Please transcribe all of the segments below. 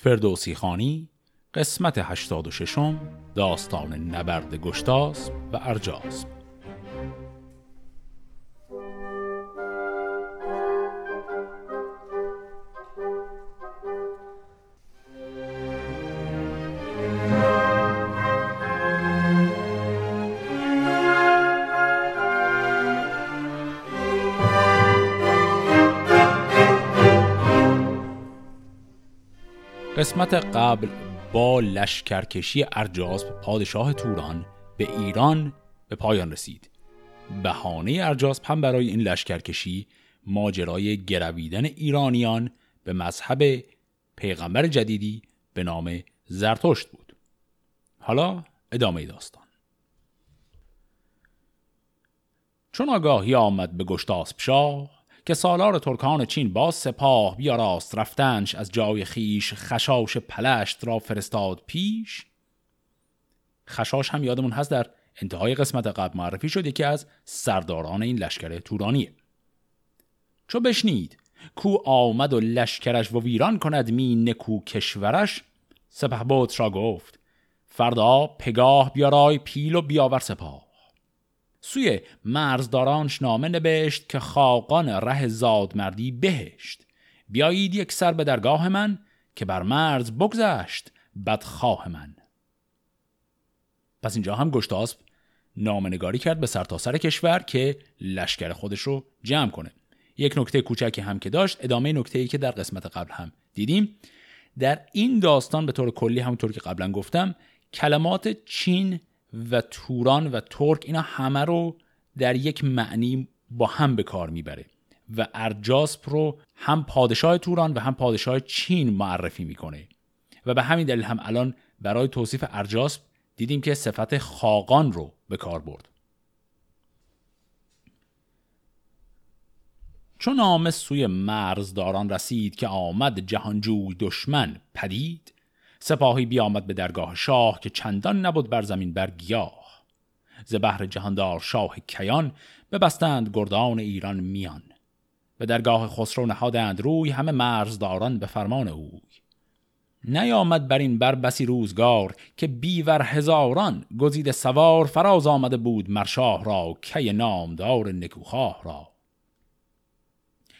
فردوسی خانی قسمت 86 داستان نبرد گشتاسپ و ارجاز. قسمت قبل با لشکرکشی ارجاسپ پادشاه توران به ایران به پایان رسید. بهانه ارجاسپ هم برای این لشکرکشی ماجرای گرویدن ایرانیان به مذهب پیغمبر جدیدی به نام زرتشت بود. حالا ادامه داستان. چون آگاهی آمد به گشتاسپ شاه که سالار ترکان چین باز سپاه بیاراست رفتنش از جای خیش، خشاش پلشت را فرستاد پیش. خشاش هم یادمون هست در انتهای قسمت قبل معرفی شد، یکی از سرداران این لشکر تورانیه. چو بشنید کو آمد و لشکرش و ویران کند می نکو کشورش، سپهبد را گفت فردا پگاه بیارای پیل و بیاور سپاه. سوی مرزدارانش نامه نبشت که خاقان ره زادمردی بهشت، بیایید یک سر به درگاه من که بر مرز بگذشت بدخواه من. پس اینجا هم گشتاسپ نامه نگاری کرد به سرتاسر کشور که لشکر خودش رو جمع کنه. یک نکته کوچکی هم که داشت، ادامه نکته‌ای که در قسمت قبل هم دیدیم. در این داستان به طور کلی همونطور که قبلا گفتم کلمات چین و توران و ترک اینا همه رو در یک معنی با هم به کار میبره و ارجاسپ رو هم پادشاه توران و هم پادشاه چین معرفی میکنه و به همین دلیل هم الان برای توصیف ارجاسپ دیدیم که صفت خاقان رو به کار برد. چون نامه سوی مرزداران رسید که آمد جهانجوی دشمن پدید، سپاهی بیامد به درگاه شاه که چندان نبود بر زمین بر گیاه. ز بهر جهاندار شاه کیان ببستند گردان ایران میان، به درگاه خسرو نهادند روی همه مرزداران به فرمان اوی. نیامد بر این بر بسی روزگار که بیور هزاران گزیده سوار، فراز آمده بود مرشاه را کی نامدار نکوخواه را.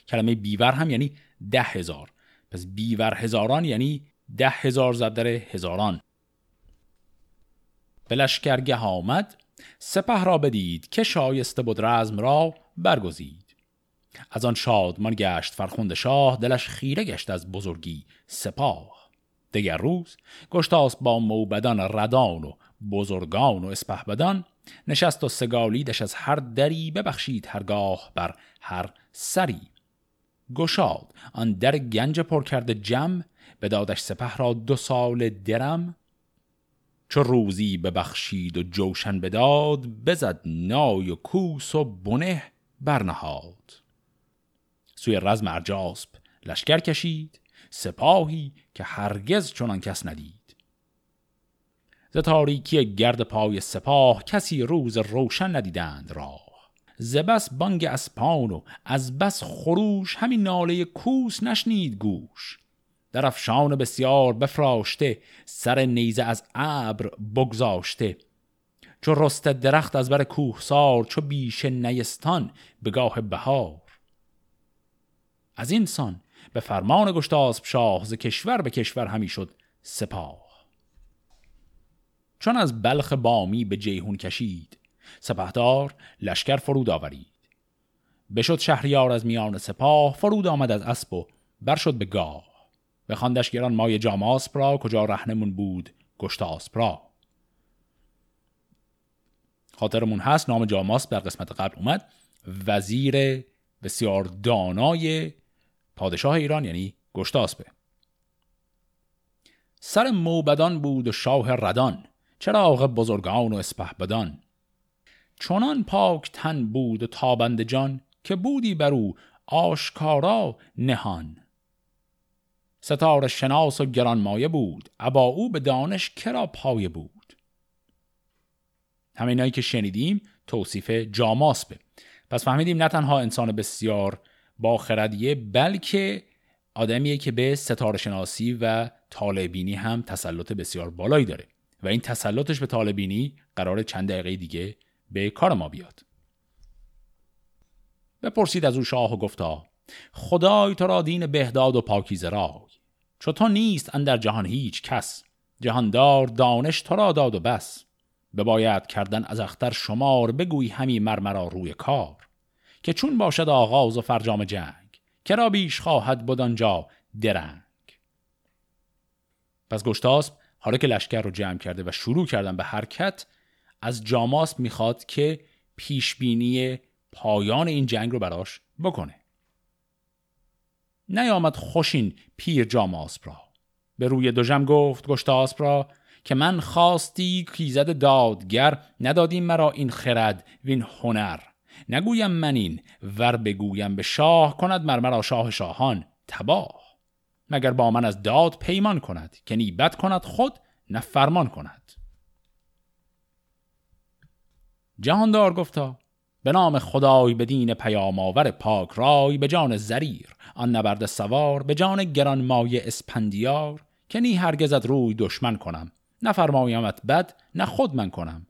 کلمه بیور هم یعنی 10,000، پس بیور هزاران یعنی 10,000 زدر هزاران. به لشکرگه آمد سپه را بدید که شایسته بود رزم را برگزید. از آن شادمان گشت فرخنده شاه، دلش خیره گشت از بزرگی سپاه. دگر روز گشتاسپ با موبدان ردان و بزرگان و اسپهبدان نشست و سگالیدش از هر دری، ببخشید هرگاه بر هر سری. گشاد آن در گنج پر کرده جم، بدادش سپه را 2 سال درم. چو روزی ببخشید و جوشن بداد، بزد نای و کوس و بنه برنهاد. سوی رزم ارجاسپ لشکر کشید، سپاهی که هرگز چنان کس ندید. ز تاریکی گرد پای سپاه، کسی روز روشن ندیدند راه. ز بس بانگ اسپان و از بس خروش، همین ناله کوس نشنید گوش. در افشان بسیار بفراشته، سر نیزه از ابر بگذاشته. چو رسته درخت از بر کوهسار، چو بیشه نیستان به گاه بهار. از این سان به فرمان گشتاسپ شاه، ز کشور به کشور همی شد سپاه. چون از بلخ بامی به جیهون کشید، سپهدار لشکر فرود آورید. بشد شهریار از میان سپاه، فرود آمد از اسب و برشد به گاه. به خواندش گران مای جاماسپ را، کجا رهنمون بود گشتاسپ را. خاطرمون هست نام جاماسپ در قسمت قبل اومد، وزیر بسیار دانای پادشاه ایران یعنی گشتاسپ. سر موبدان بود و شاه ردان، چراغ بزرگان و اسپهبدان. چنان پاک تن بود و تابنده جان، که بودی بر او آشکارا نهان. ستاره شناس و گرانمایه بود، ابا او به دانش کرا پایه بود. همینایی که شنیدیم توصیف جاماسپ. پس فهمیدیم نه تنها انسان بسیار با خردیه، بلکه آدمیه که به ستاره‌شناسی و طالع‌بینی هم تسلط بسیار بالایی داره و این تسلطش به طالع‌بینی قراره چند دقیقه دیگه به کار ما بیاد. و پرسید از او شاه و گفتا خدای تو را دین بهداد و پاکیزه رای، چو تو نیست اندر جهان هیچ کس، جهاندار دانش تو را داد و بس. بباید کردن از اختر شمار، بگوی همی مرمرا روی کار، که چون باشد آغاز و فرجام جنگ، کرا بیش خواهد بود آنجا درنگ. پس گشتاسپ حالا که لشکر رو جمع کرده و شروع کردن به حرکت، از جاماسپ میخواد که پیشبینی پایان این جنگ رو براش بکنه. نیامد خوشین پیر جاماسپ را، به روی دژم گفت گشتاسپ را که من خواستی کیزد دادگر، ندادیم مرا این خرد وین هنر. نگویم من این ور بگویم به شاه، کند مرمرا شاه شاهان تباه. مگر با من از داد پیمان کند، که نیبت کند خود نه فرمان کند. جهاندار گفتا به نام خدای بدین پیاماور پاک رای، به جان زریر آن نبرد سوار، به جان گرانمایه اسفندیار، که نی هرگزت روی دشمن کنم، نه فرمایمت بد نه خود من کنم.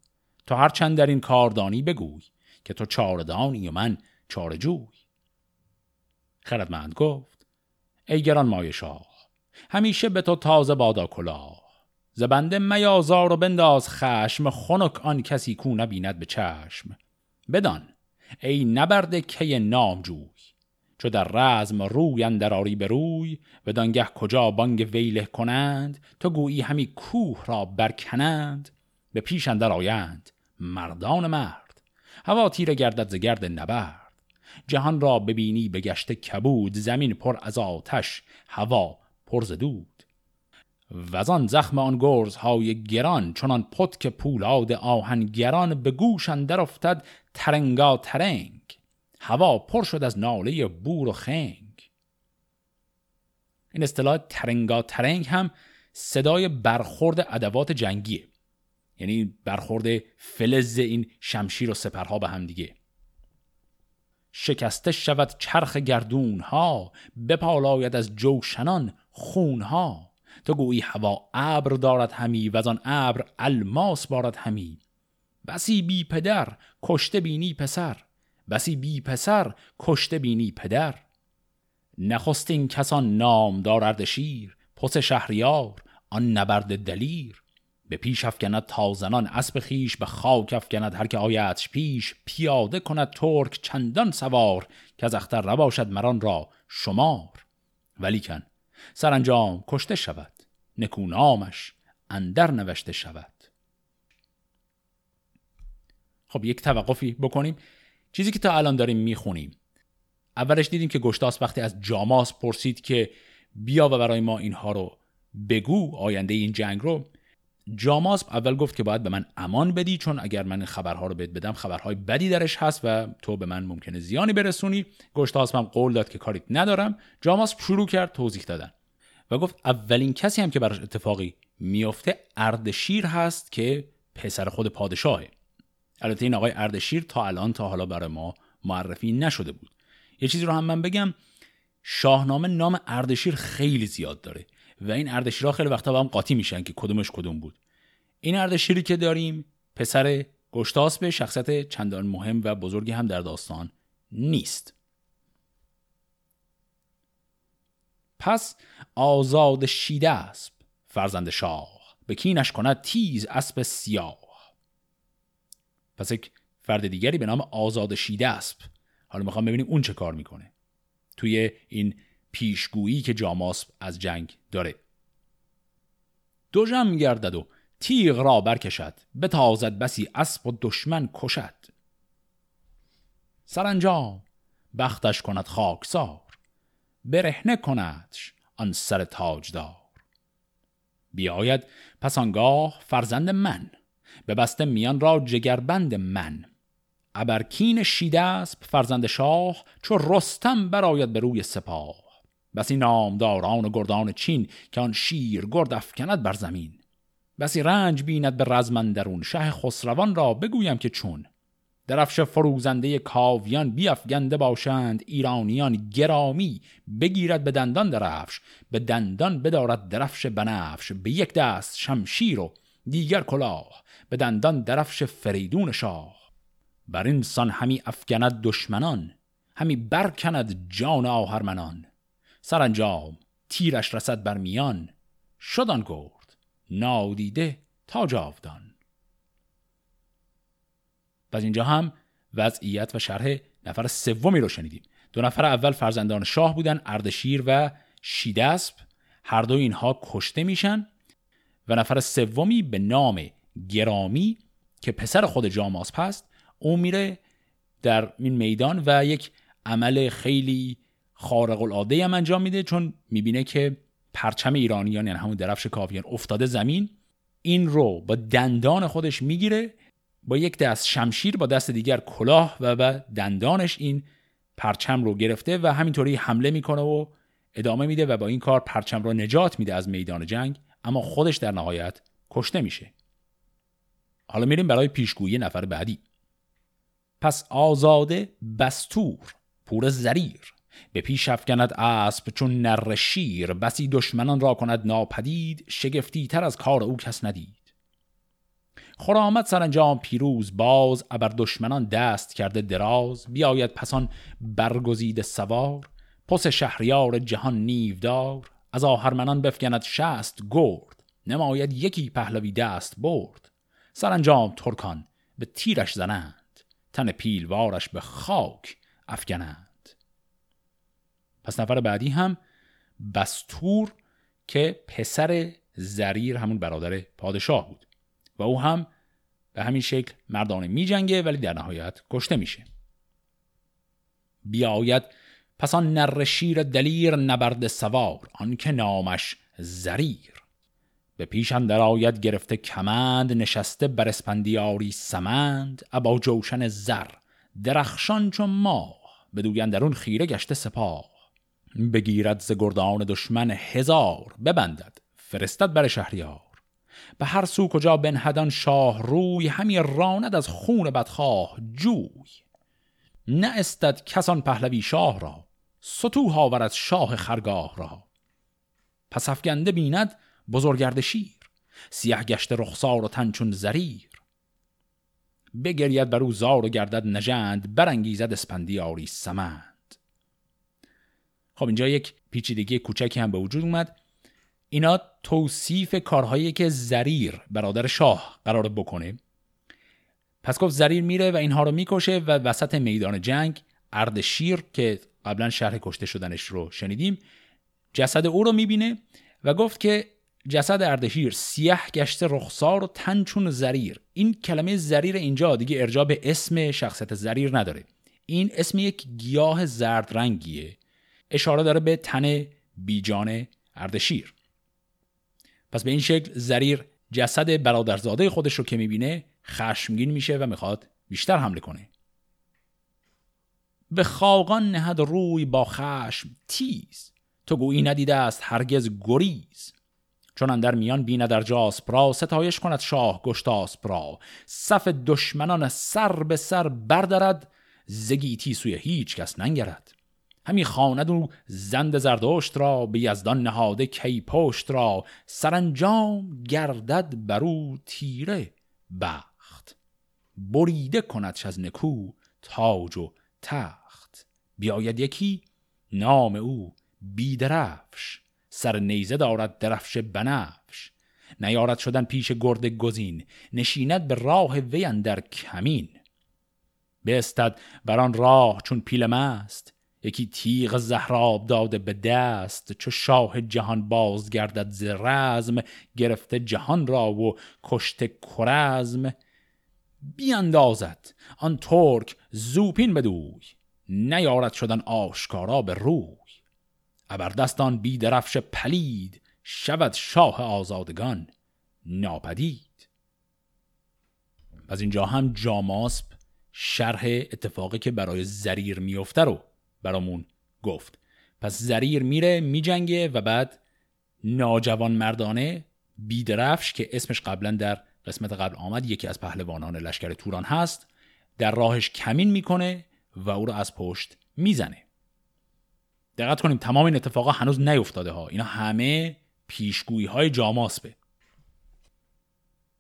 تو هر چند در این کاردانی بگوی، که تو چاردانی و من چارجوی. خردمند گفت ای گرانمایه شاه، همیشه به تو تازه بادا کلاه. ز بنده میازار و بنداز خشم، خنک آن کسی کو نبیند به چشم. بدان ای نبرد کی نامجوی، چو در رزم روی اندر آری به روی، بدانگه کجا بانگ ویله کنند، تو گویی همی کوه را برکنند. به پیش اندر آیند مردان مرد، هوا تیره گردد ز گرد نبرد. جهان را ببینی بگشته کبود، زمین پر از آتش هوا پر ز دود. وزان زخم آن گرزهای گران، چنان پتک پولاد آهنگران. به گوش اندر افتد ترنگا ترنگ، هوا پر شد از ناله بور و خنگ. این اصطلاح ترنگا ترنگ هم صدای برخورد ادوات جنگیه، یعنی برخورد فلز این شمشیر و سپرها به هم دیگه. شکسته شود چرخ گردون ها، بپالاید از جوشنان خون ها. تو گویی هوا ابر دارد همی، وزان ابر الماس بارد همی. بسی بی پدر کشته بینی پسر، بسی بی پسر کشته بینی پدر. نخستین کسان نام دار اردشیر، پس شهریار آن نبرد دلیر. به پیش افکند تازنان اسب خیش، به خاک افکند هر که آیدش پیش. پیاده کند ترک چندان سوار، که از اختر نباشد مران را شمار. ولیکن سرانجام کشته شود، نکونامش اندر نوشته شود. خب یک توقفی بکنیم. چیزی که تا الان داریم میخونیم، اولش دیدیم که گشتاسپ وقتی از جاماسپ پرسید که بیا و برای ما اینها رو بگو، آینده این جنگ رو، جاماسپ اول گفت که باید به من امان بدی، چون اگر من خبرها رو بهت بدم خبرهای بدی درش هست و تو به من ممکنه زیانی برسونی. گشتاسپم قول داد که کاریت ندارم. جاماسپ شروع کرد توضیح دادن و گفت اولین کسی هم که براش اتفاقی میفته اردشیر هست که پسر خود پادشاهه. البته این آقای اردشیر تا حالا برای ما معرفی نشده بود. یه چیزی رو هم من بگم، شاهنامه نام اردشیر خیلی زیاد داره و این اردشیرها خیلی وقتا با هم قاطی میشن که کدومش کدوم بود. این اردشیری که داریم پسر گشتاسپ، شخصیت چندان مهم و بزرگی هم در داستان نیست. پس آزاد شیدهاسپ فرزند شاه، به کینش کند تیز اسب سیاه. پس یک فرد دیگری به نام آزاد شیدهاسپ، حالا میخوام ببینیم اون چه کار میکنه توی این پیشگویی که جاماسپ از جنگ داره. دژم گردد و تیغ را برکشد، به تازد بسی اسب و دشمن کشد. سرانجام بختش کند خاکسار، برهنه کندش آن سر تاجدار. بیاید پس آنگاه فرزند من، به بسته میان را جگربند من. ابرکین شیدهاسپ فرزند شاه، چو رستم براید به روی سپاه. بسی نامداران و گردان چین، که آن شیر گرد افکند بر زمین. بسی رنج بیند به رزم اندرون، شه خسروان را بگویم که چون. درفش فروزنده کاویان بیفگنده باشند ایرانیان، گرامی بگیرد به دندان درفش، به دندان بدارد درفش بنفش، به یک دست شمشیر و دیگر کلاه، به دندان درفش فریدون شاه. بر این سان همی افگند دشمنان، همی برکند جان آهرمنان. سرانجام تیرش رسد بر میان، شدان گرد نادیده تا جاودان. باز اینجا هم وضعیت و شرح نفر سومی رو شنیدیم. دو نفر اول فرزندان شاه بودن، اردشیر و شیدهاسپ. هر دو اینها کشته میشن و نفر سومی به نام گرامی که پسر خود جاماسپ هست، او میره در این میدان و یک عمل خیلی خارق العاده هم انجام میده، چون میبینه که پرچم ایرانیان، یعنی همون درفش کاویان، افتاده زمین. این رو با دندان خودش میگیره، با یک دست شمشیر، با دست دیگر کلاه و با دندانش این پرچم رو گرفته و همینطوری حمله میکنه و ادامه میده و با این کار پرچم رو نجات میده از میدان جنگ، اما خودش در نهایت کشته میشه. حالا میریم برای پیشگویی نفر بعدی. پس آزاده بستور پور زریر، به پیش افکند اسب چون نره شیر، بسی دشمنان را کند ناپدید، شگفتی تر از کار او کس ندید. خرامد سرانجام پیروز باز، ابر دشمنان دست کرده دراز، بیاید پسان برگزیده سوار، پس شهریار جهان نیودار، از آهرمنان بفکند 60 گرد، نماید یکی پهلوی دست برد. سرانجام ترکان به تیرش زنند، تن پیلوارش به خاک افکنند. پس نفر بعدی هم بستور که پسر زریر، همون برادر پادشاه بود و او هم به همین شکل مردانه می جنگه ولی در نهایت کشته میشه. بیاید پس آن نره شیر دلیر، نبرد سوار آن که نامش زریر، به پیش اندر آید گرفته کمند، نشسته بر اسفندیاری سمند، ابا جوشن زر درخشان چون ماه، بدوی اندرون خیره گشته سپاه، بگیرد ز گردان دشمن 1000، ببندد فرستد بر شهریار، به هر سو کجا بنهدان شاه روی، همی راند از خون بدخواه جوی، نه استد کسان پهلوی شاه را، ستوه آورد شاه خرگاه را. پس افگنده بیند بزرگرد شیر، سیه گشته رخسار و تن چون زریر، بگرید برو زار و گردد نژند، برانگیزد اسفندیاری سمند. خب اینجا یک پیچیدگی کوچکی هم به وجود اومد. اینا توصیف کارهایی که زریر برادر شاه قرار بکنه. پس گفت زریر میره و اینها رو میکشه و وسط میدان جنگ اردشیر که قبلا شرح کشته شدنش رو شنیدیم، جسد او رو میبینه و گفت که جسد اردشیر سیاه گشته رخسار و تن چون زریر. این کلمه زریر اینجا دیگه ارجاع به اسم شخصیت زریر نداره، این اسم یک گیاه زرد رنگیه، اشاره داره به تن بیجان اردشیر. پس به این شکل زریر جسد برادرزاده خودش رو که میبینه خشمگین میشه و میخواد بیشتر حمله کنه. به خاقان نهد روی با خشم تیز، تو گویی ندیده است هرگز گریز، چون اندر میان بیند ارجاسپ را، ستایش کند شاه گشتاسپ را، صف دشمنان سر به سر بردارد، زگیتی سوی هیچ کس ننگرد، همی خواند او زند زردشت را، به یزدان نهاده کی پشت را، سرانجام گردد برو تیره بخت، بریده کندش از نکو تاج و تخت، بیاید یکی نام او بیدرفش، سر نیزه دارد درفش بنفش، نیارد شدن پیش گرد گزین، نشیند به راه وی اندر کمین، بستد بران راه چون پیل مست، یکی تیغ زهراب داده به دست، چو شاه جهان باز گردد ز رزم، گرفته جهان را و کشته کرزم، بیاندازد آن ترک زوپین بدوی، نیارد شدن آشکارا به روی، ابردستان بی درفش پلید، شود شاه آزادگان ناپدید. از اینجا هم جاماسپ شرح اتفاقی که برای زریر میفته رو برامون گفت. پس زریر میره میجنگه و بعد ناجوان مردانه بیدرفش که اسمش قبلا در قسمت قبل آمد، یکی از پهلوانان لشکر توران هست، در راهش کمین میکنه و او رو از پشت میزنه. دقت کنیم تمام این اتفاقا هنوز نیفتاده ها، اینا همه پیشگویی های جاماسپه.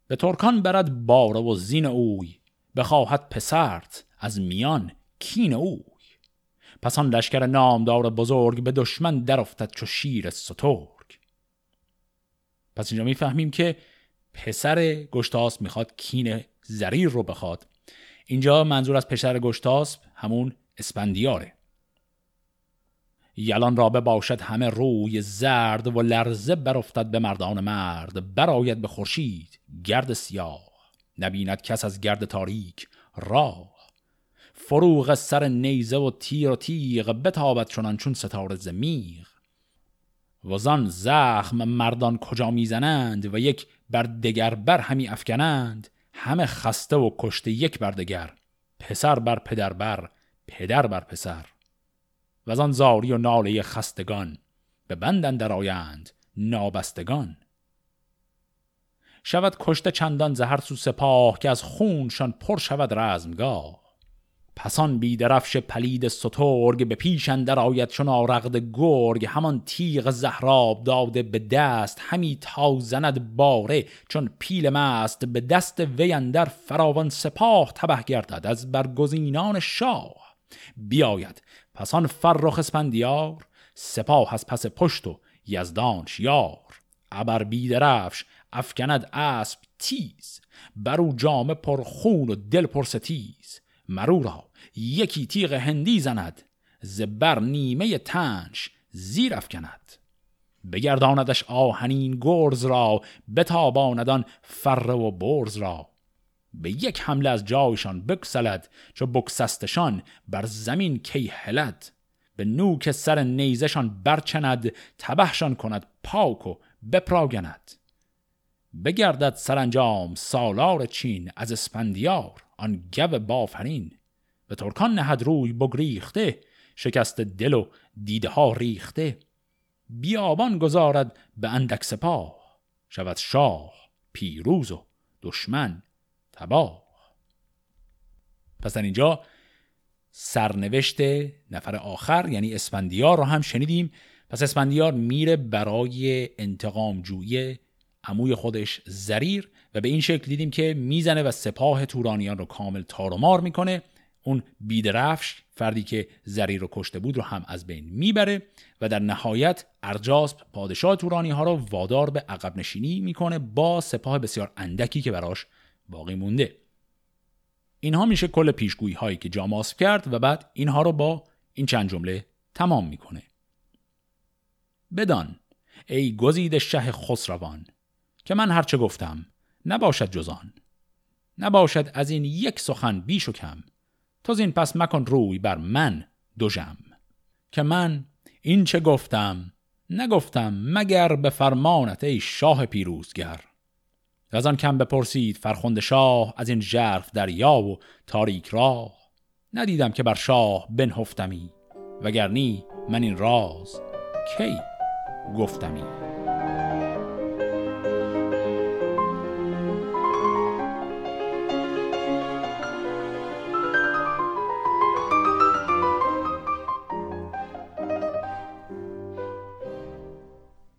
به ترکان برد بار و زین اوی، بخواهد پسرت از میان کین اوی. پس آن لشکر نامدار بزرگ، به دشمن در افتد چو شیر سترگ. پس اینجا میفهمیم که پسر گشتاسپ میخواد کین زریر رو بخواد. اینجا منظور از پسر گشتاسپ همون اسفندیاره. یلان را بباشد همه روی زرد، و لرزه برافتد به مردان مرد. براید به خورشید گرد سیاه، نبیند کس از گرد تاریک راه. فروغ سر نیزه و تیر و تیغ، بتابد چون ستاره زمیغ. وزان زخم مردان کجا میزنند، و یک بر دگر بر همی افکنند. همه خسته و کشته یک بر دگر، پسر بر پدر بر پدر بر پسر. وزان زاری و ناله خستگان، به بند اندر آیند نابستگان. شود کشته چندان ز هر سو سپاه، که از خونشان پر شود رزمگاه. پسان بیدرفش پلید سترگ، به پیش اندر آید چون آرغد گرگ. همان تیغ زهراب داده به دست، همی تا زند باره چون پیل مست. به دست وی اندر فراوان سپاه، تبه گردد از برگزینان شاه. بیاید پسان فرخ اسفندیار، سپاه از پس پشت و یزدانش یار. ابر بیدرفش افکند اسب تیز، برو جامه پر خون و دل پر ستیز. مرو را یکی تیغ هندی زند، زبر نیمه تنش زیر افکند. بگرداندش آهنین گرز را، بتاباندان فر و برز را. به یک حمله از جایشان بکسلد، چو بکسستشان بر زمین کی هلد. به نوک سر نیزشان برچند، تبهشان کند پاک و بپراگند. بگردد سرانجام سالار چین، از اسفندیار آن گو بافرین. به ترکان نهد روی بگریخته، شکست دل و دیده ها ریخته. بیابان گذارد به اندک سپاه، شود شاه پیروز و دشمن تباه. پس در اینجا سرنوشت نفر آخر یعنی اسفندیار رو هم شنیدیم. پس اسفندیار میره برای انتقام جویی عموی خودش زریر و به این شکل دیدیم که میزنه و سپاه تورانیان رو کامل تار و مار میکنه. اون بیدرفش فردی که زریر رو کشته بود رو هم از بین میبره و در نهایت ارجاسپ پادشاه تورانی ها رو وادار به عقب نشینی میکنه با سپاه بسیار اندکی که براش باقی مونده. اینها میشه کل پیشگویی هایی که جاماسپ کرد و بعد اینها رو با این چند جمله تمام میکنه. بدان ای گزیده شه خسروان، که من هرچه گفتم نباشد جزان. نباشد از این یک سخن بیش و کم، تو زین پس مکن روی بر من دوژم. که من این چه گفتم نگفتم، مگر به فرمانت ای شاه پیروزگر. و از آن کم بپرسید فرخنده شاه، از این ژرف دریا و تاریک راه. ندیدم که بر شاه بنهفتمی، وگرنی من این راز کی گفتمی.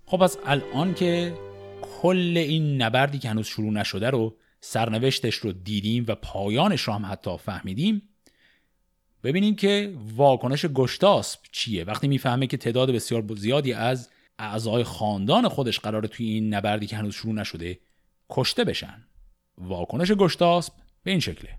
خب از الان که کل این نبردی که هنوز شروع نشده رو، سرنوشتش رو دیدیم و پایانش رو هم حتی فهمیدیم، ببینیم که واکنش گشتاسپ چیه وقتی میفهمه که تعداد بسیار زیادی از اعضای خاندان خودش قراره توی این نبردی که هنوز شروع نشده کشته بشن. واکنش گشتاسپ به این شکله: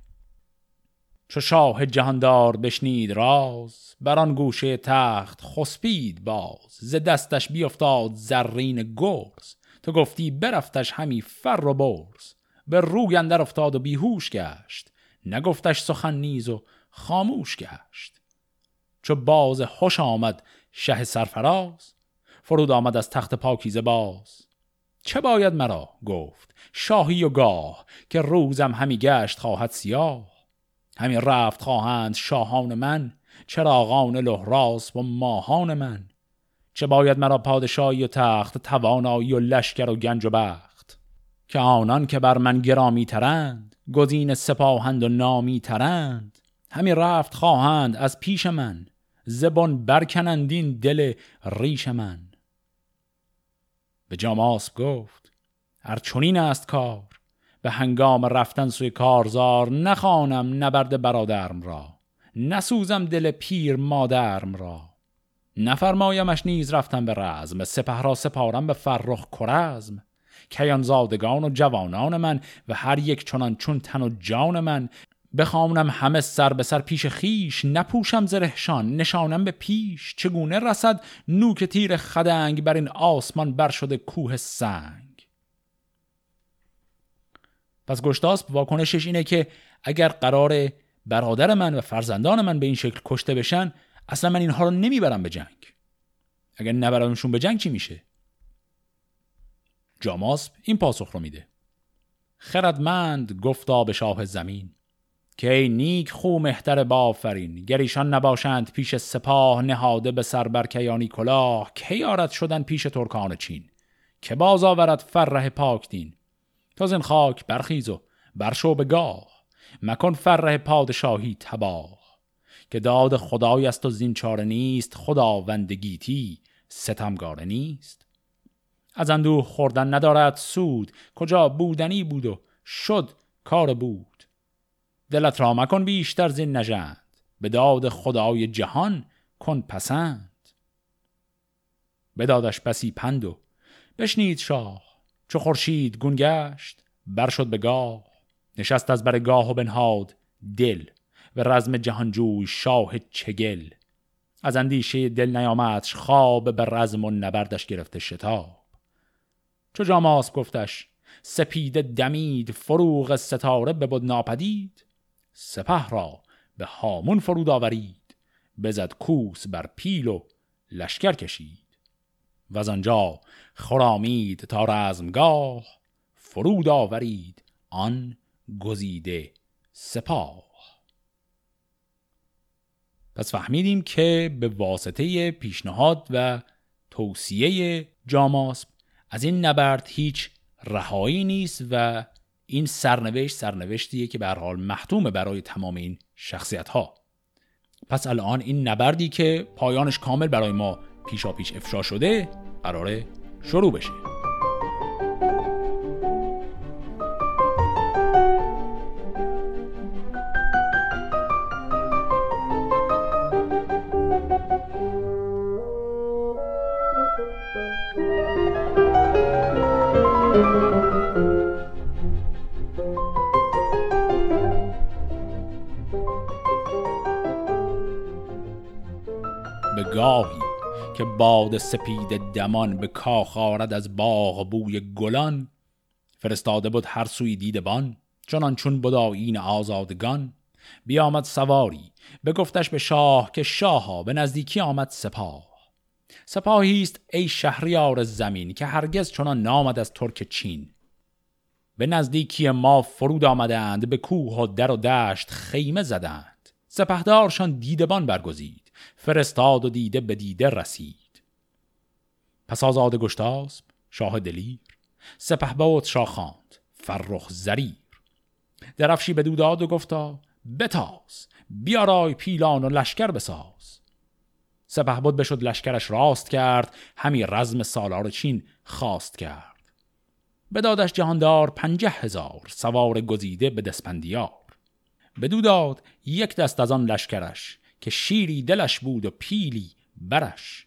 چو شاه جهاندار بشنید راز، بران گوشه تخت خسبید باز. ز دستش بیافتاد زرین گرز، تو گفتی برفتش همی فر و برز. به روی اندر افتاد و بیهوش گشت، نگفتش سخن نیز و خاموش گشت. چو باز هوش آمد شه سرفراز، فرود آمد از تخت پاکیزه باز. چه باید مرا گفت شاهی و گاه، که روزم همی گشت خواهد سیاه. همی رفت خواهند شاهان من، چراغان لحراس و ماهان من. چه باید مرا پادشاهی و تخت، توانایی و لشکر و گنج و بخت. که آنان که بر من گرامی ترند، گزین سپاهند و نامی ترند. همی رفت خواهند از پیش من، زبان برکنند این دل ریش من. به جاماسپ گفت ارچنین است کار، به هنگام رفتن سوی کارزار، نخوانم نبرد برادرم را، نسوزم دل پیر مادرم را. نفرمایمش نیز رفتم به رزم، سپه را سپارم به فرخ کرزم. کیان زادگان و جوانان من، و هر یک چنان چون تن و جان من. بخوانم همه سر به سر پیش خیش، نپوشم زرهشان نشانم به پیش. چگونه رسد نوک تیر خدنگ، بر این آسمان بر شده کوه سنگ. پس گشتاسپ واکنشش اینه که اگر قرار برادر من و فرزندان من به این شکل کشته بشن، اصلا من اینها رو نمیبرم به جنگ. اگر نبرمشون به جنگ چی میشه؟ جاماسپ این پاسخ رو میده. خردمند گفتا به شاه زمین، که ای نیک خو مهتر بافرین. گریشان نباشند پیش سپاه، نهاده به سر بر کیانی کلاه. که یارد شدن پیش ترکان چین، که باز آورد فره پاک دین. تو زین خاک برخیز و برشو به گاه، مکن فره پادشاهی تباه. که داد خدای است و زین چاره نیست، خداوندگیتی ستمگاره نیست. از اندوه خوردن ندارد سود، کجا بودنی بود و شد کار بود. دلت را مکن بیشتر زین نژند، به داد خدای جهان کن پسند. بدادش بسی پند و بشنید شاه، چو خورشید گون گشت برشد به گاه. نشست از بر گاه و بنهاد دل، و رزم جهانجوی شاه چگل. از اندیشه دل نیامدش خواب، به رزم و نبردش گرفته شتاب. چو جاماسپ گفتش سپیده دمید، فروغ ستاره ببد ناپدید. سپه را به هامون فرود آورید، بزد کوس بر پیل و لشکر کشید. و از آنجا خرامید تا رزمگاه، فرود آورید آن گزیده سپاه. پس فهمیدیم که به واسطه پیشنهاد و توصیه جاماسپ از این نبرد هیچ رهایی نیست و این سرنوشتیه که به هر حال محتومه برای تمام این شخصیت ها. پس الان این نبردی که پایانش کامل برای ما پیشاپیش افشا شده، قراره شروع بشه. گاهی که باد سپید دمان، به کاخ آرد از باغ بوی گلان. فرستاده بود هر سوی دیدبان، چنان چون بود آیین آزادگان. بیامد سواری بگفتش به شاه، که شاها به نزدیکی آمد سپاه. سپاهیست ای شهریار زمین، که هرگز چنان نامد از ترک چین. به نزدیکی ما فرود آمدند، به کوه و در و دشت خیمه زدند. سپهدارشان دیدبان برگزید، فرستاد و دیده به دیده رسید. پس آزاد گشتاسپ شاه دلیر، سپه بود شاخاند فرخ زریر. درفشی بدو داد و گفتا بتاز، بیارای پیلان و لشکر بساز. سپه بود بشد لشکرش راست کرد، همی رزم سالار چین خواست کرد. بدادش جهاندار 50,000 سوار گزیده به اسفندیار. بدو داد یک دست از آن لشکرش، که شیری دلش بود و پیلی برش.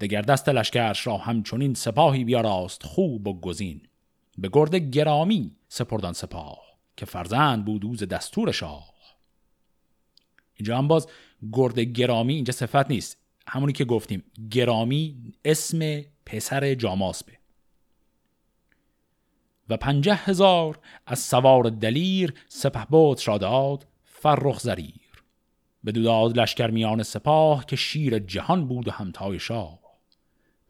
دگر دست لشکرش را همچنین، سپاهی بیاراست خوب و گزین. به گرد گرامی سپردان سپاه، که فرزند بود اوز دستور شاه. اینجا هم باز گرد گرامی اینجا صفت نیست، همونی که گفتیم گرامی اسم پسر جاماسپه. و 50,000 از سوار دلیر، سپهبدش را داد فرخ زریر. بدو داد لشکر میان سپاه، که شیر جهان بود و همتای شاه.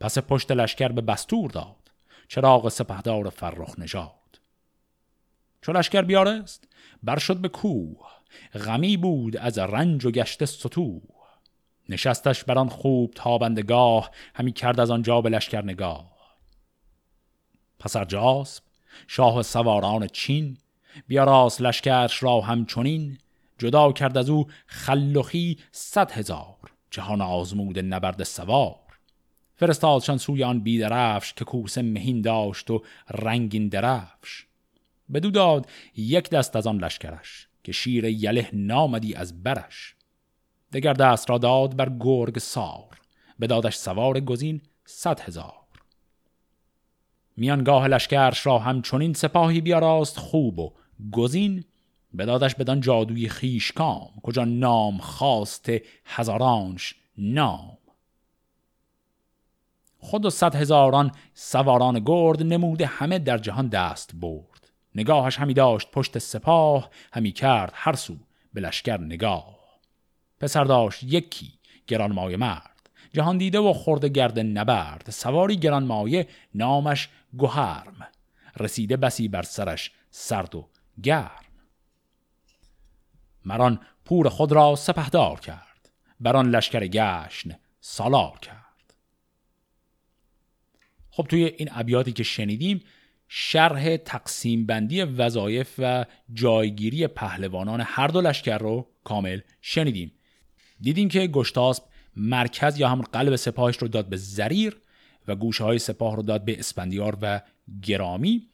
پس پشت لشکر به بستور داد، چراغ سپهدار فرخ نژاد. چو لشکر بیارست برشد به کوه، غمی بود از رنج و گشته ستوه. نشستش بران خوب تابندگاه، همی کرد از آنجا به لشکر نگاه. پس ارجاسپ شاه سواران چین بیاراست لشکرش را همچنین، جدا کرد از او خلخی 100,000 جهان آزمود نبرد سوار. فرستادشان سوی آن بیدرفش که کوسه مهین داشت و رنگین درفش. بدو داد 1 دست از آن لشکرش که شیر یله نامدی از برش. دگر دست را داد بر گرگ سار، بدادش سوار گزین 100,000. میانگاه لشکرش را همچنین سپاهی بیاراست خوب و گزین، بدادش بدان جادوی خیشکام، کجا نام خواست هزارانش نام. خود و 100,000 سواران گرد نموده همه در جهان دست برد. نگاهش همی داشت پشت سپاه، همی کرد هر سو به لشکر نگاه. پسر داشت یکی گرانمایه مرد، جهان دیده و خرد گرد نبرد. سواری گرانمایه نامش گهرم، رسیده بسی بر سرش سرد و گرم. مران پور خود را سپهدار کرد، بران لشکر گشن سالار کرد. خب توی این ابیاتی که شنیدیم شرح تقسیم بندی وظایف و جایگیری پهلوانان هر دو لشکر رو کامل شنیدیم. دیدیم که گشتاسپ مرکز یا همون قلب سپاهش رو داد به زریر و گوشه های سپاه رو داد به اسفندیار و گرامی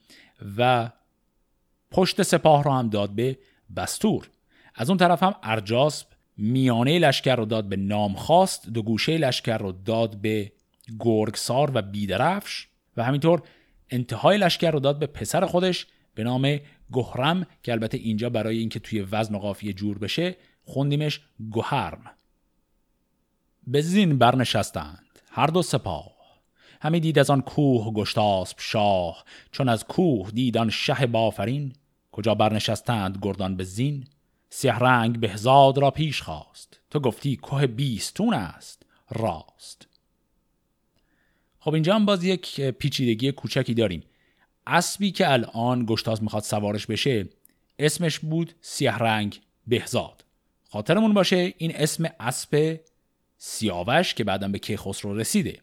و پشت سپاه رو هم داد به بستور. از اون طرف هم ارجاسپ میانه لشکر رو داد به نامخواست، دو گوشه لشکر رو داد به گرگسار و بیدرفش و همینطور انتهای لشکر رو داد به پسر خودش به نام گهرم که البته اینجا برای اینکه توی وزن و قافیه جور بشه خوندیمش گهرم. به زین برنشستند هر دو سپاه، همی دید از آن کوه گشتاسپ شاه. چون از کوه دیدان شه بافرین، کجا برنشستند گردان به زین. سیاه رنگ بهزاد را پیش خواست، تو گفتی کوه 20 تون است راست. خب اینجا هم باز یک پیچیدگی کوچکی داریم. اسبی که الان گشتاسپ میخواد سوارش بشه اسمش بود سیاه رنگ بهزاد. خاطرمون باشه این اسم اسب سیاوش که بعداً به کیخسرو رسیده.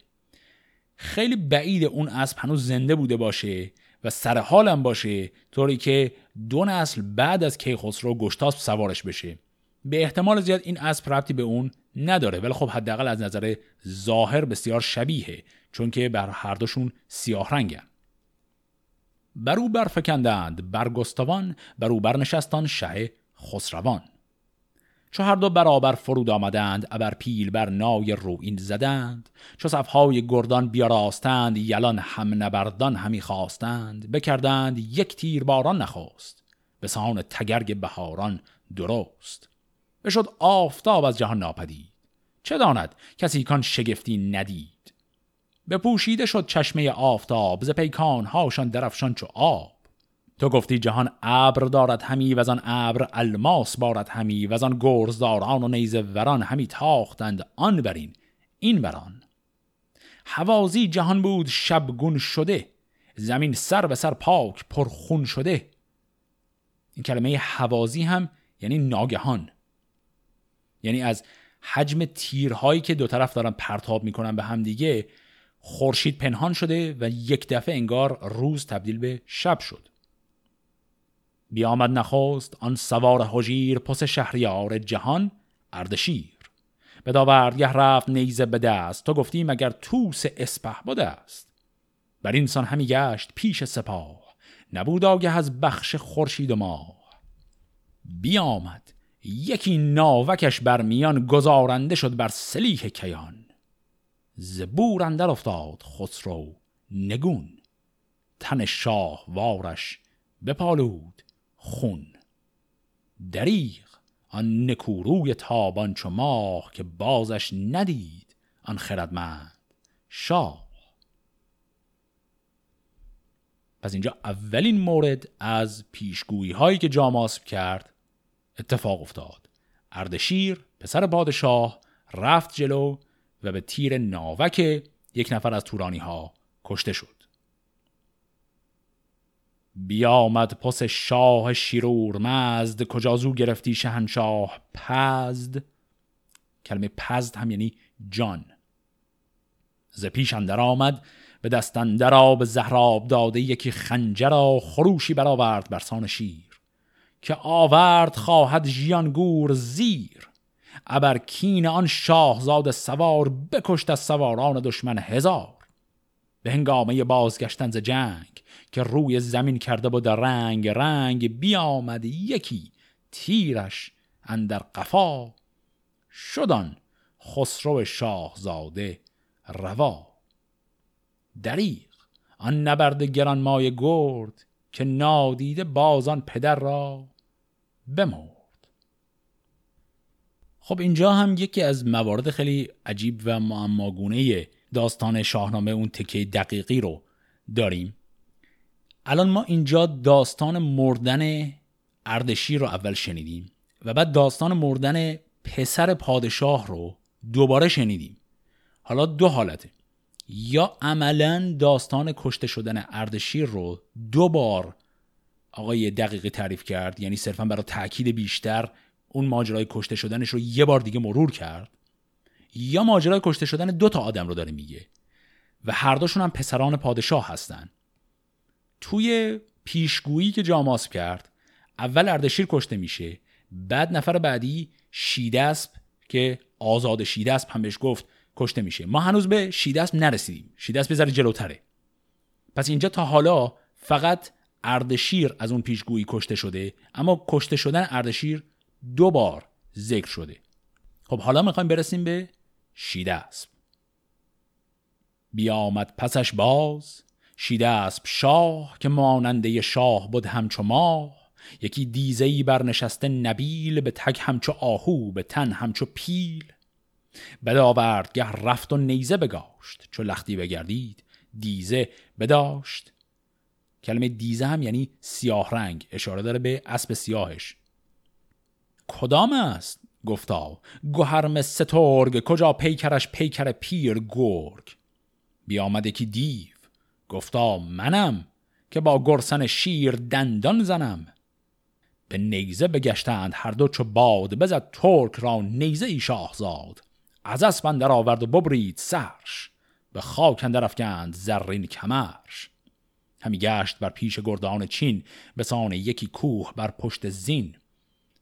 خیلی بعیده اون اسب هنوز زنده بوده باشه و سر حال هم باشه طوری که 2 نسل بعد از کیخسرو گشتاسپ سوارش بشه. به احتمال زیاد این اسب ربطی به اون نداره، ولی خب حداقل از نظر ظاهر بسیار شبیهه، چون که بر هر دوشون سیاه رنگن. برو برفکندند برگستوان، برو برنشستان شه خسروان. چو هر دو برابر فرود آمدند، ابر پیل بر نای روئین زدند. چو صفهای گردان بیاراستند، یلان هم نبردان همی خواستند. بکردند 1 تیرباران نخواست، به سان تگرگ بهاران درست. بشد آفتاب از جهان ناپدید، چه داند کسی کان شگفتی ندید. بپوشیده شد چشمه آفتاب، ز پیکانهاشان درفشان چو آب. تو گفتی جهان ابر دارد همی، وزان ابر الماس بارد همی. وزان گرزداران و نیزه وران، همی تاختند آن برین این بران. حوازی جهان بود شبگون شده، زمین سر به سر پاک پرخون شده. این کلمه حوازی هم یعنی ناگهان، یعنی از حجم تیرهایی که دو طرف دارن پرتاب میکنن به هم دیگه خورشید پنهان شده و 1 دفعه انگار روز تبدیل به شب شد. بیامد نخواست آن سوار هجیر، پس شهریار جهان اردشیر. به داوردگه رفت نیزه به دست، تو گفتی مگر توس اسپه بده است. بر اینسان همی گشت پیش سپاه، نبود آگه از بخش خورشید و ماه. بیامد یکی ناوکش برمیان، گذارنده شد بر سلیح کیان. زبور اندر افتاد خسرو نگون، تن شاه وارش بپالود خون. دریغ آن نکوروی تابان چو ماه، که بازش ندید آن خردمند شاه. پس اینجا اولین مورد از پیشگویی هایی که جاماسپ کرد اتفاق افتاد. اردشیر پسر پادشاه رفت جلو و به تیر ناوک 1 نفر از تورانی ها کشته شد. بیامد پس شاه شیرور مزد، کجا زو گرفتی شهنشاه پزد. کلمه پزد هم یعنی جان. ز پیش اندر آمد به دست اندر آب زهراب داده یکی خنجر و خروشی برآورد برسان شیر، که آورد خواهد ژیانگور زیر، ابر کین آن شاهزاد سوار بکشت از سواران دشمن هزار. به هنگامه بازگشتن ز جنگ که روی زمین کرده بود رنگ رنگ، بیامد یکی تیرش اندر قفا، شدان خسرو شاهزاده روا. دریغ آن نبرد گرانمایه گرد که نادیده بازان پدر را بمرد. خب اینجا هم یکی از موارد خیلی عجیب و معماگونه داستان شاهنامه، اون تکه دقیقی رو داریم. الان ما اینجا داستان مردن اردشیر رو اول شنیدیم و بعد داستان مردن پسر پادشاه رو دوباره شنیدیم. حالا دو حالته، یا عملا داستان کشته شدن اردشیر رو دوبار آقای دقیقی تعریف کرد، یعنی صرفا برای تأکید بیشتر اون ماجرای کشته شدنش رو یه بار دیگه مرور کرد، یا ماجرای کشته شدن دو تا آدم رو داره میگه و هر دوشون هم پسران پادشاه هستن. توی پیشگویی که جاماسپ کرد، اول اردشیر کشته میشه، بعد نفر بعدی شیدهاسپ که آزاد شیدهاسپ هم بهش گفت کشته میشه. ما هنوز به شیدهاسپ نرسیدیم، شیدهاسپ بذاره جلوتره. پس اینجا تا حالا فقط اردشیر از اون پیشگویی کشته شده، اما کشته شدن اردشیر دو بار ذکر شده. خب حالا میخوایم برسیم به شیدهاسپ. بیامد پسش باز شیدهاسپ شاه، که ماننده شاه بود همچو ماه، یکی دیزهی برنشسته نبیل، به تگ همچو آهو به تن همچو پیل. بدآورد گه رفت و نیزه بگاشت، چو لختی بگردید دیزه بداشت. کلمه دیزه هم یعنی سیاه رنگ، اشاره داره به اسب سیاهش. کدام است؟ گفتا گهرم سترگ، کجا پیکرش پیکر پیر گرگ. بیامد یکی دیو گفتا منم، که با گرسن شیر دندان زنم. به نیزه بگشتند هر دو چو باد، بزد ترک را نیزه ای شاهزاد. از اسپ اندر آورد و ببرید سرش، به خاک اندر افکند زرین کمرش. همی گشت بر پیش گردان چین، بسان یکی کوه بر پشت زین.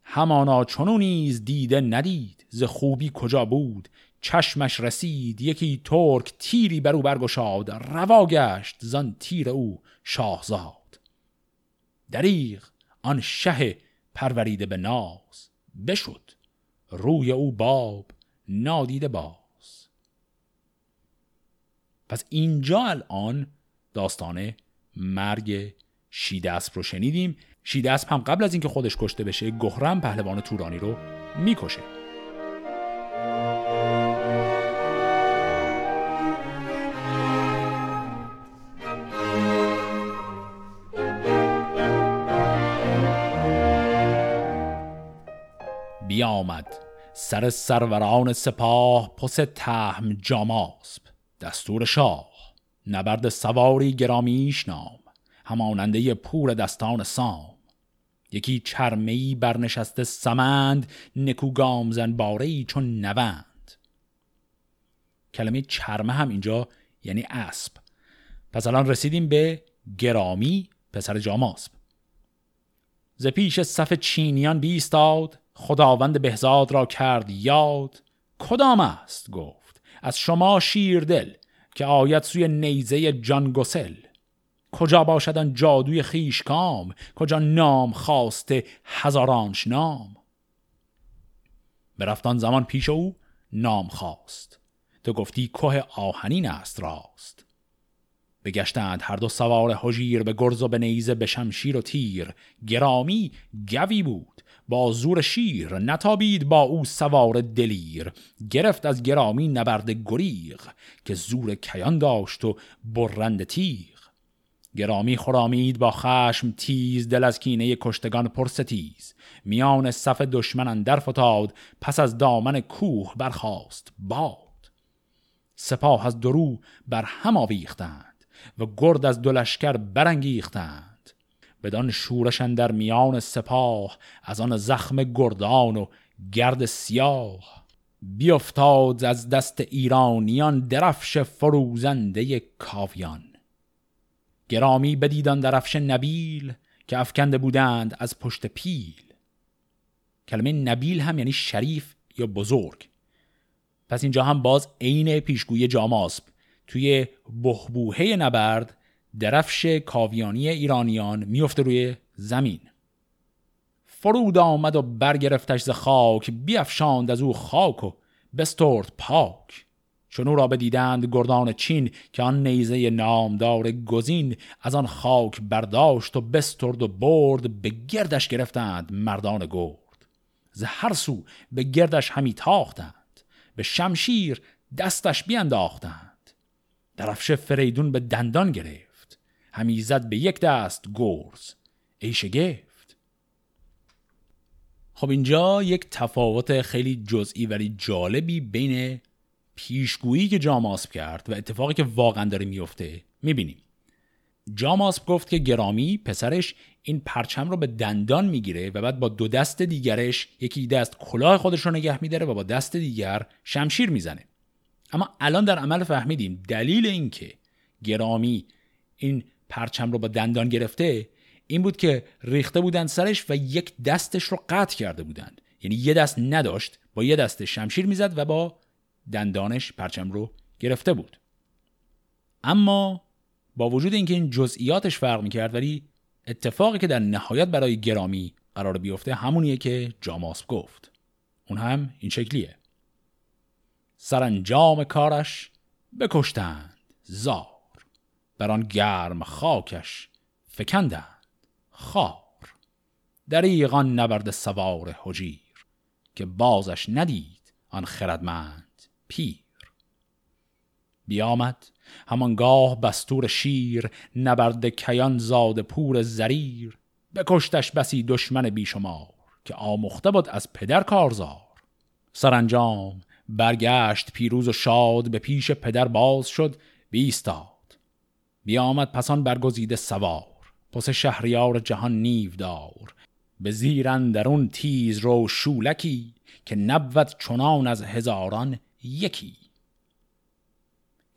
همانا چنو نیز دیده ندید، ز خوبی کجا بود چشمش رسید. یکی ترک تیری بر او برگشاد، روا گشت زان تیر او شاهزاد. دریغ آن شه پروریده به ناز، بشد روی او باب نادیده باز. پس اینجا الان داستان مرگ شیدهاسپ رو شنیدیم. شیدهاسپ هم قبل از اینکه خودش کشته بشه، گهرم پهلوان تورانی رو میکشه. بیامد سر سروران سپاه، پس تهم جاماسپ دستور شاه. نبرد سواری گرامیش نام، هماننده پور دستان سام. یکی چرمه‌ای برنشسته سمند، نکو گام زن باره‌ای چون نوند. کلمه چرمه هم اینجا یعنی اسب. پس الان رسیدیم به گرامی پسر جاماسپ. ز پیش صف چینیان بیستاد، خداوند بهزاد را کرد یاد. کدام است؟ گفت از شما شیردل، که آید سوی نیزه جانگسل. کجا باشد آن جادوی خیش کام، کجا نام خواسته هزارانش نام. برفتان زمان پیش او نام خواست، تو گفتی کوه آهنین است راست. بگشتند هر دو سوار هجیر، به گرز و به نیزه به شمشیر و تیر. گرامی گوی بود با زور شیر، نتابید با او سوار دلیر. گرفت از گرامی نبرد گریغ، که زور کیان داشت و برند تیر. گرامی خرامید با خشم تیز، دل از کینه کشتگان پرستیز. میان صف دشمن اندر فتاد، پس از دامن کوه برخاست باد. سپاه از درو بر هم آویختند، و گرد از دو لشکر برانگیختند. بدان شورش اندر میان سپاه، از آن زخم گردان و گرد سیاه. بیفتاد از دست ایرانیان درفش فروزنده کاویان. گرامی بدیدان درفش نبیل که افکنده بودند از پشت پیل. کلمه نبیل هم یعنی شریف یا بزرگ. پس اینجا هم باز عین پیشگوی جاماسپ، توی بحبوحه نبرد درفش کاویانی ایرانیان میفته روی زمین. فرود آمد و برگرفتش ز خاک، بیفشاند از او خاک و بستورد پاک. چون او را بدیدند گردان چین که آن نیزه نامدار گزین از آن خاک برداشت و بستورد و برد. به گردش گرفتند مردان گرد، ز هر سو به گردش همی تاختند، به شمشیر دستش بینداختند. درفش فریدون به دندان گرفت، همی زد به یک دست گرز ایشگه. خب اینجا یک تفاوت خیلی جزئی ولی جالبی بین پیشگویی که جاماسپ کرد و اتفاقی که واقعا داره میفته میبینیم. جاماسپ گفت که گرامی پسرش این پرچم رو به دندان میگیره و بعد با دو دست دیگرش، یکی دست کلاه خودش رو نگه میداره و با دست دیگر شمشیر میزنه. اما الان در عمل فهمیدیم دلیل این که گرامی این پرچم رو با دندان گرفته این بود که ریخته بودن سرش و یک دستش رو قطع کرده بودند. یعنی یه دست نداشت، با یه دست شمشیر میزد و با دندانش پرچم رو گرفته بود. اما با وجود اینکه این جزئیاتش فرق میکرد، ولی اتفاقی که در نهایت برای گرامی قرار بیفته همونیه که جاماسپ گفت. اون هم این شکلیه: سرانجام کارش بکشتند زار، بران گرم خاکش فکندند خار. دریغان نبرد سوار حجیر، که بازش ندید آن خردمند پیر. بیامد همانگاه بستور شیر، نبرد کیان زاد پور زریر. بکشتش بسی دشمن بیشمار، که آمخته بود از پدر کارزار. سرانجام برگشت پیروز و شاد، به پیش پدر باز شد بیستاد. بیامد پسان برگزیده سوار، پس شهریار جهان نیودار. به زیر اندرون تیز رو شولکی، که نبود چنان از هزاران یکی.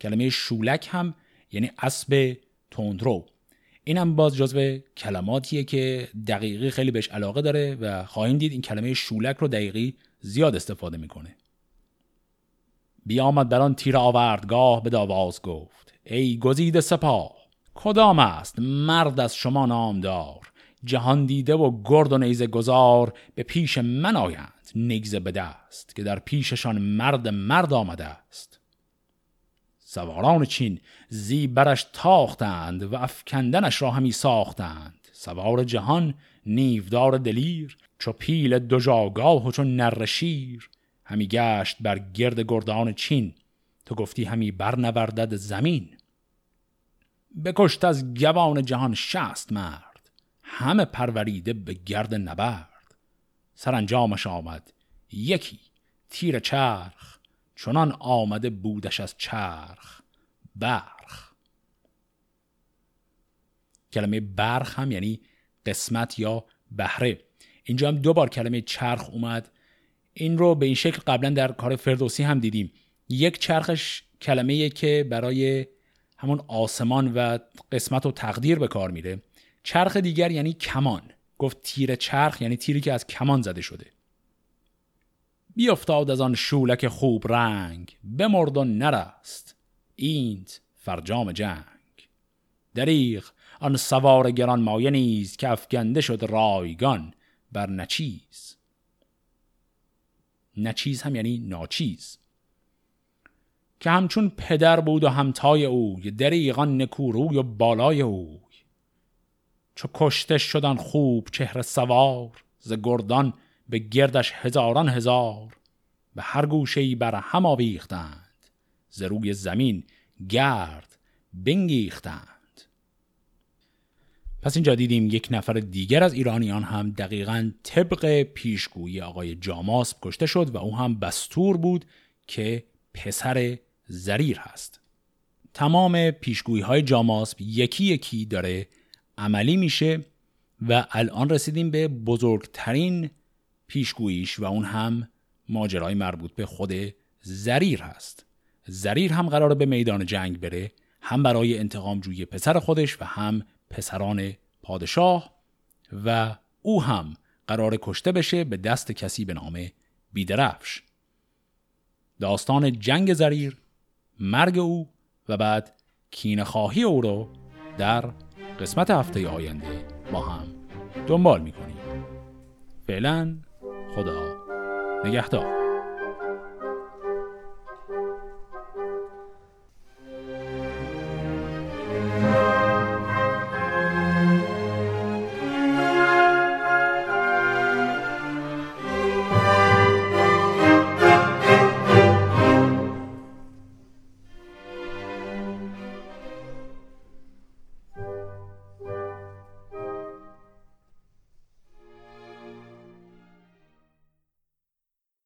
کلمه شولک هم یعنی اسب تندرو. این هم باز جزو کلماتیه که دقیقی خیلی بهش علاقه داره و خواهیم دید این کلمه شولک رو دقیقی زیاد استفاده میکنه. بیامد بران تیر آوردگاه، به داواز گفت ای گزیده سپاه. کدام است مرد از شما نامدار؟ جهان دیده و گرد و نیزه گذار. به پیش من آیند نیزه به دست، که در پیششان مرد آمده است. سواران چین زی برش تاختند، و افکندنش را همی ساختند. سوار جهان نیودار دلیر، چو پیل دو جاگاه و چو نره شیر. همی گشت بر گرد گردان چین، تو گفتی همی برنوردد زمین. بکشت از گوان جهان 60 مرد، همه پروریده به گرد نبرد. سرانجامش آمد یکی تیر چرخ، چنان آمده بودش از چرخ برخ. کلمه برخ هم یعنی قسمت یا بهره. اینجا هم دوبار کلمه چرخ اومد. این رو به این شکل قبلا در کار فردوسی هم دیدیم. یک چرخش کلمه‌ایه که برای همون آسمان و قسمت و تقدیر به کار میره. چرخ دیگر یعنی کمان. گفت تیر چرخ یعنی تیری که از کمان زده شده. بیافتاد از آن شولک خوب رنگ، بمرد و نرست اینت فرجام جنگ. دریغ آن سوار گران مایه نیز، که افگنده شد رایگان بر نچیز. نچیز هم یعنی ناچیز. که همچون پدر بود و همتای اوی، دریغان نکوروی و بالای اوی. چو کشته شدن خوب چهره سوار، ز گردان به گردش هزاران هزار. به هر گوشه‌ای بر هم آویختند، ز روی زمین گرد بنگیختند. پس اینجا دیدیم یک نفر دیگر از ایرانیان هم دقیقاً طبق پیشگویی آقای جاماسپ کشته شد و او هم بستور بود که پسر زریر هست. تمام پیشگویی های جاماسپ یکی داره عملی میشه و الان رسیدیم به بزرگترین پیشگوییش و اون هم ماجرای مربوط به خود زریر هست. زریر هم قراره به میدان جنگ بره، هم برای انتقام جویی پسر خودش و هم پسران پادشاه، و او هم قراره کشته بشه به دست کسی به نام بیدرفش. داستان جنگ زریر، مرگ او و بعد کینه‌خواهی او رو در قسمت هفته آینده با هم دنبال می‌کنیم. فعلا خدا نگهدار.